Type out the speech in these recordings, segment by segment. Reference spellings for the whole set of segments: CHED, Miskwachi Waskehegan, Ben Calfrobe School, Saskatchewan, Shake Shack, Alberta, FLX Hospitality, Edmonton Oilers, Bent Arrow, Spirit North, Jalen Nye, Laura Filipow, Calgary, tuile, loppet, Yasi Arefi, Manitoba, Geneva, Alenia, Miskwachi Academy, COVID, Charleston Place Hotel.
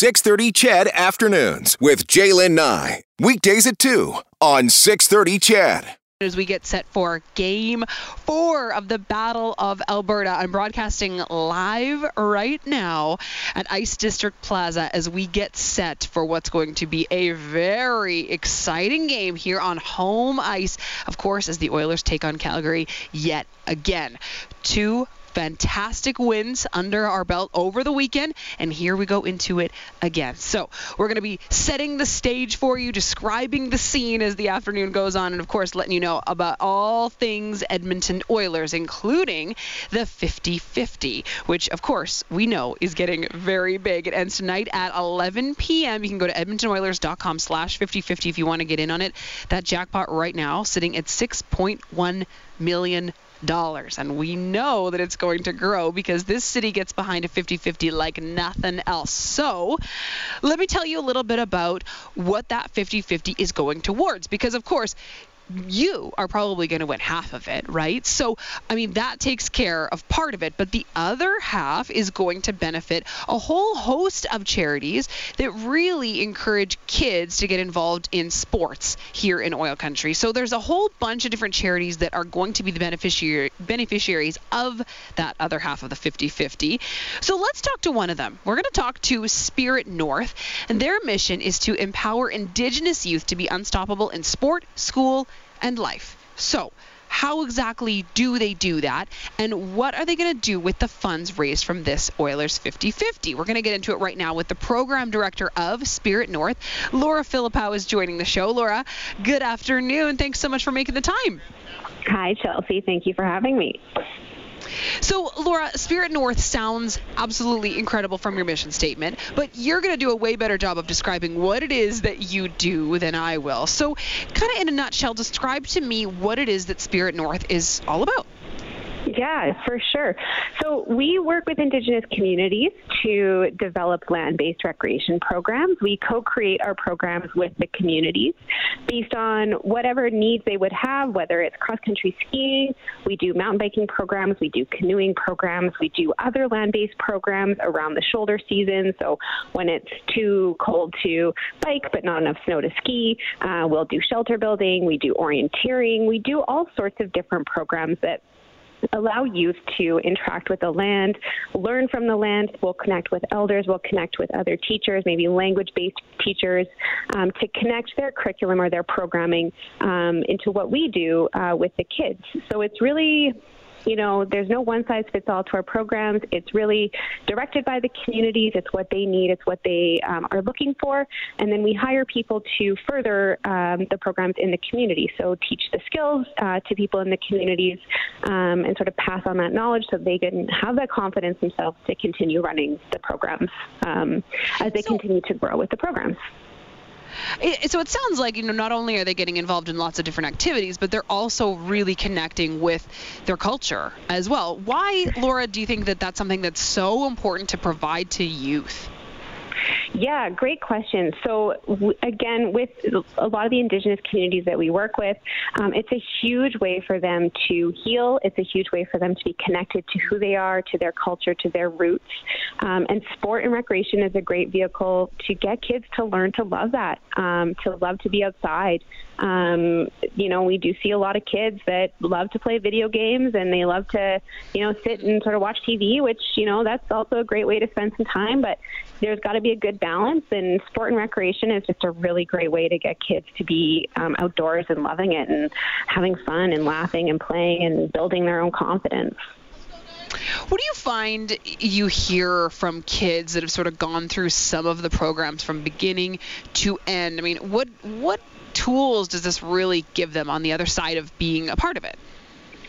6:30 CHED Afternoons with Jalen Nye. Weekdays at 2 on 6:30 CHED. As we get set for Game 4 of the Battle of Alberta, I'm broadcasting live right now at Ice District Plaza as we get set for what's going to be a very exciting game here on home ice, of course, as the Oilers take on Calgary yet again. Two fantastic wins under our belt over the weekend, and here we go into it again. So we're going to be setting the stage for you, describing the scene as the afternoon goes on, and of course letting you know about all things Edmonton Oilers, including the 50-50, which of course we know is getting very big. It ends tonight at 11 p.m. You can go to edmontonoilers.com/50-50 if you want to get in on it. That jackpot right now sitting at $6.1 million. And we know that it's going to grow because this city gets behind a 50-50 like nothing else. So let me tell you a little bit about what that 50-50 is going towards, because of course you are probably going to win half of it, right? So, I mean, that takes care of part of it, but the other half is going to benefit a whole host of charities that really encourage kids to get involved in sports here in oil country. So there's a whole bunch of different charities that are going to be the beneficiaries of that other half of the 50-50. So let's talk to one of them. We're going to talk to Spirit North, and their mission is to empower Indigenous youth to be unstoppable in sport, school, and life. So how exactly do they do that, and what are they going to do with the funds raised from this Oilers 50-50? We're going to get into it right now with the program director of Spirit North, Laura Filipow, is joining the show. Laura, good afternoon. Thanks so much for making the time. Hi, Chelsea. Thank you for having me. So, Laura, Spirit North sounds absolutely incredible from your mission statement, but you're going to do a way better job of describing what it is that you do than I will. So, kind of in a nutshell, describe to me what it is that Spirit North is all about. Yeah, for sure. So we work with Indigenous communities to develop land-based recreation programs. We co-create our programs with the communities based on whatever needs they would have, whether it's cross-country skiing, we do mountain biking programs, we do canoeing programs, we do other land-based programs around the shoulder season. So when it's too cold to bike but not enough snow to ski, we'll do shelter building, we do orienteering, we do all sorts of different programs that allow youth to interact with the land, learn from the land. We'll connect with elders, we'll connect with other teachers, maybe language-based teachers, to connect their curriculum or their programming into what we do with the kids. So it's really, you know, there's no one-size-fits-all to our programs. It's really directed by the communities. It's what they need. It's what they are looking for. And then we hire people to further the programs in the community. So teach the skills to people in the communities and sort of pass on that knowledge so they can have that confidence themselves to continue running the programs as they continue to grow with the programs. So it sounds like, you know, not only are they getting involved in lots of different activities, but they're also really connecting with their culture as well. Why, Laura, do you think that that's something that's so important to provide to youth? Yeah, great question. So again, with a lot of the Indigenous communities that we work with, it's a huge way for them to heal. It's a huge way for them to be connected to who they are, to their culture, to their roots. And sport and recreation is a great vehicle to get kids to learn to love that, to love to be outside. You know, we do see a lot of kids that love to play video games and they love to, you know, sit and sort of watch TV, which, you know, that's also a great way to spend some time, but there's got to be a good balance, and sport and recreation is just a really great way to get kids to be outdoors and loving it and having fun and laughing and playing and building their own confidence. What do you find you hear from kids that have sort of gone through some of the programs from beginning to end? I mean, what tools does this really give them on the other side of being a part of it?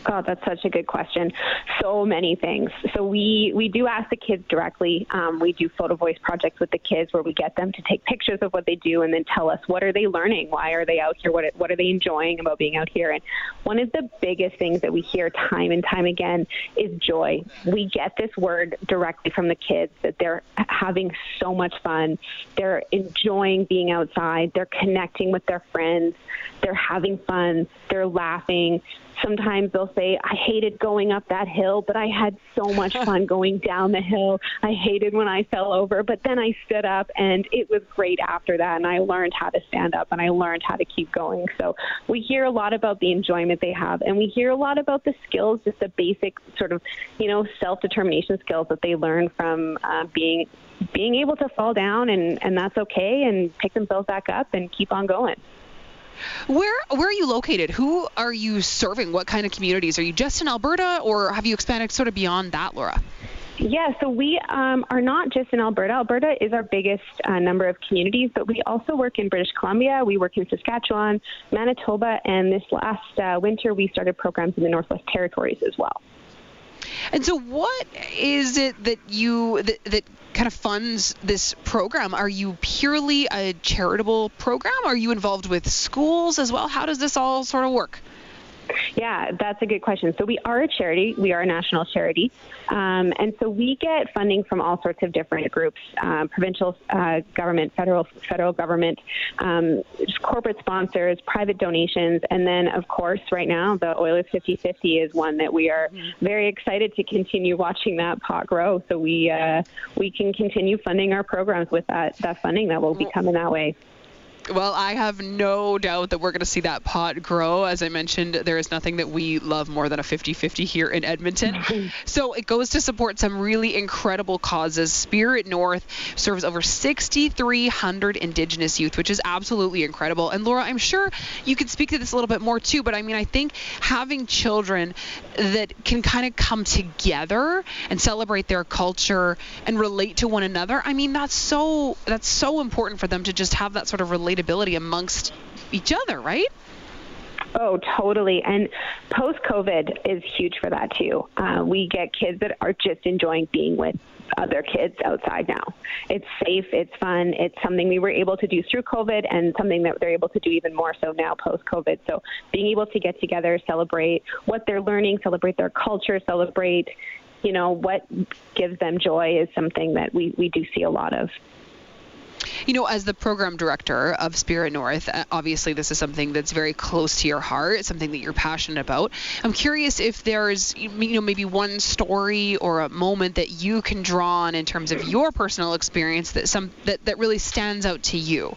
Oh, that's such a good question. So many things. So we do ask the kids directly. We do photo voice projects with the kids where we get them to take pictures of what they do and then tell us, what are they learning? Why are they out here? What are they enjoying about being out here? And one of the biggest things that we hear time and time again is joy. We get this word directly from the kids that they're having so much fun. They're enjoying being outside. They're connecting with their friends. They're having fun. They're laughing. sometimes they'll say, I hated going up that hill, but I had so much fun going down the hill. I hated when I fell over, but then I stood up and it was great after that. And I learned how to stand up and I learned how to keep going. So we hear a lot about the enjoyment they have, and we hear a lot about the skills, just the basic sort of, you know, self-determination skills that they learn from being able to fall down and that's okay, and pick themselves back up and keep on going. Where are you located? Who are you serving? What kind of communities? Are you just in Alberta, or have you expanded sort of beyond that, Laura? Yeah, so we are not just in Alberta. Alberta is our biggest number of communities, but we also work in British Columbia. We work in Saskatchewan, Manitoba, and this last winter we started programs in the Northwest Territories as well. And so what is it that that kind of funds this program? Are you purely a charitable program? Are you involved with schools as well? How does this all sort of work? Yeah, that's a good question. So we are a charity. We are a national charity. And so we get funding from all sorts of different groups, provincial government, federal government, corporate sponsors, private donations. And then, of course, right now, the Oilers 50-50 is one that we are very excited to continue watching that pot grow. So we can continue funding our programs with that funding that will be coming that way. Well, I have no doubt that we're going to see that pot grow. As I mentioned, there is nothing that we love more than a 50-50 here in Edmonton. Mm-hmm. So it goes to support some really incredible causes. Spirit North serves over 6,300 Indigenous youth, which is absolutely incredible. And Laura, I'm sure you could speak to this a little bit more too, but I mean, I think having children that can kind of come together and celebrate their culture and relate to one another, I mean, that's so important for them to just have that sort of relationship amongst each other, right? Oh, totally. And post-COVID is huge for that too. We get kids that are just enjoying being with other kids outside now. It's safe, it's fun, it's something we were able to do through COVID and something that they're able to do even more so now post-COVID. So being able to get together, celebrate what they're learning, celebrate their culture, celebrate, you know, what gives them joy is something that we do see a lot of. You know, as the program director of Spirit North, obviously this is something that's very close to your heart, something that you're passionate about. I'm curious if there's, you know, maybe one story or a moment that you can draw on in terms of your personal experience that really stands out to you.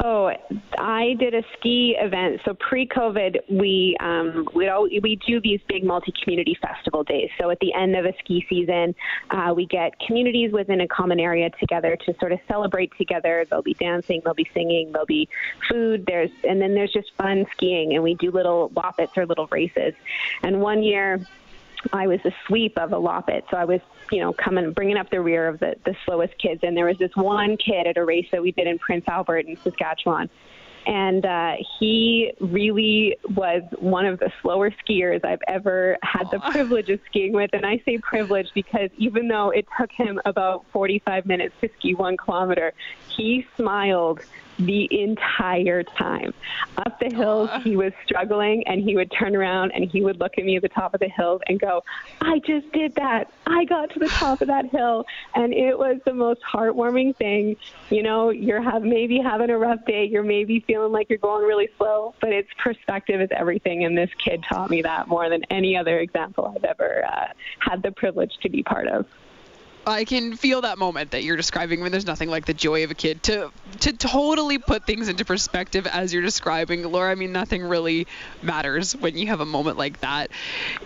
Oh, I did a ski event. So pre-COVID, we do these big multi-community festival days. So at the end of a ski season, we get communities within a common area together to sort of celebrate together. There'll be dancing, there'll be singing, there'll be food. And then there's just fun skiing, and we do little woppets or little races. And one year, I was the sweep of a loppet. So I was, you know, bringing up the rear of the slowest kids. And there was this one kid at a race that we did in Prince Albert in Saskatchewan. And he really was one of the slower skiers I've ever had the privilege of skiing with. And I say privilege because even though it took him about 45 minutes to ski 1 kilometer, he smiled the entire time. Up the hills, he was struggling, and he would turn around and he would look at me at the top of the hill and go, I just did that. I got to the top of that hill. And it was the most heartwarming thing. You know, you're maybe having a rough day. You're maybe feeling like you're going really slow, but it's perspective is everything. And this kid taught me that more than any other example I've ever had the privilege to be part of. I can feel that moment that you're describing. I mean, there's nothing like the joy of a kid to totally put things into perspective as you're describing, Laura. I mean, nothing really matters when you have a moment like that.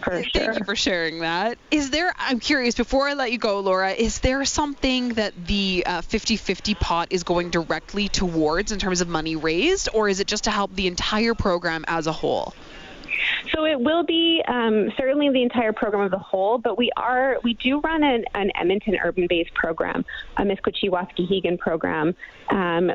For sure. Thank you for sharing that. I'm curious, before I let you go, Laura, is there something that the 50-50 pot is going directly towards in terms of money raised, or is it just to help the entire program as a whole? So it will be certainly the entire program as a whole, but we do run an Edmonton urban-based program, a Miskwachi Waskehegan program,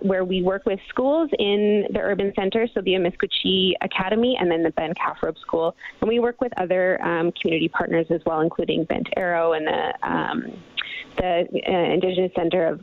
where we work with schools in the urban center, so the Miskwachi Academy and then the Ben Calfrobe School. And we work with other community partners as well, including Bent Arrow and the the Indigenous Center of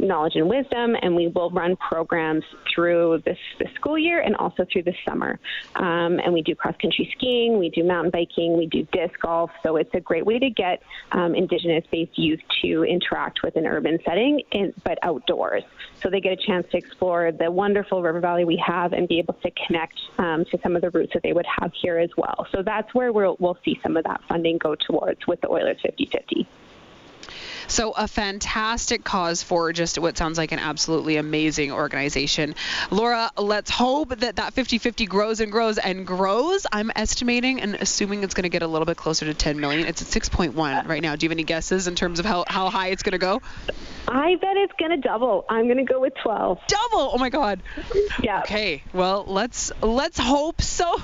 Knowledge and Wisdom, and we will run programs through this school year and also through the summer. And we do cross-country skiing, we do mountain biking, we do disc golf. So it's a great way to get Indigenous-based youth to interact with an urban setting, but outdoors. So they get a chance to explore the wonderful river valley we have and be able to connect to some of the roots that they would have here as well. So that's where we'll see some of that funding go towards with the Oilers 50/50. So a fantastic cause for just what sounds like an absolutely amazing organization. Laura, let's hope that 50/50 grows and grows and grows. I'm estimating and assuming it's going to get a little bit closer to 10 million. It's at 6.1 right now. Do you have any guesses in terms of how high it's going to go? I bet it's going to double. I'm going to go with 12. Double? Oh, my God. Yeah. Okay. Well, let's hope so.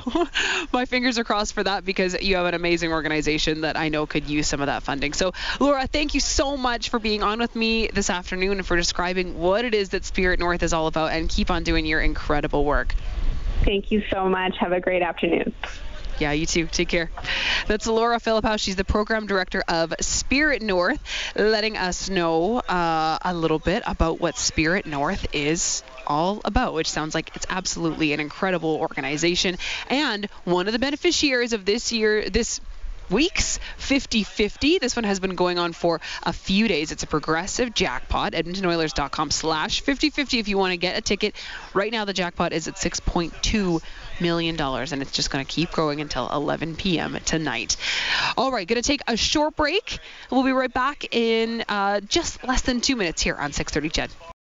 My fingers are crossed for that, because you have an amazing organization that I know could use some of that funding. So, Laura, thank you so much for being on with me this afternoon and for describing what it is that Spirit North is all about, and keep on doing your incredible work. Thank you so much. Have a great afternoon. Yeah, you too. Take care. That's Laura Filipow. She's the program director of Spirit North, letting us know a little bit about what Spirit North is all about, which sounds like it's absolutely an incredible organization, and one of the beneficiaries of this week's 50/50. This one has been going on for a few days. It's a progressive jackpot. EdmontonOilers.com/50/50 if you want to get a ticket. Right now the jackpot is at $6.2 million, and it's just going to keep growing until 11 p.m. tonight. All right, going to take a short break. We'll be right back in just less than 2 minutes here on 630 CHED.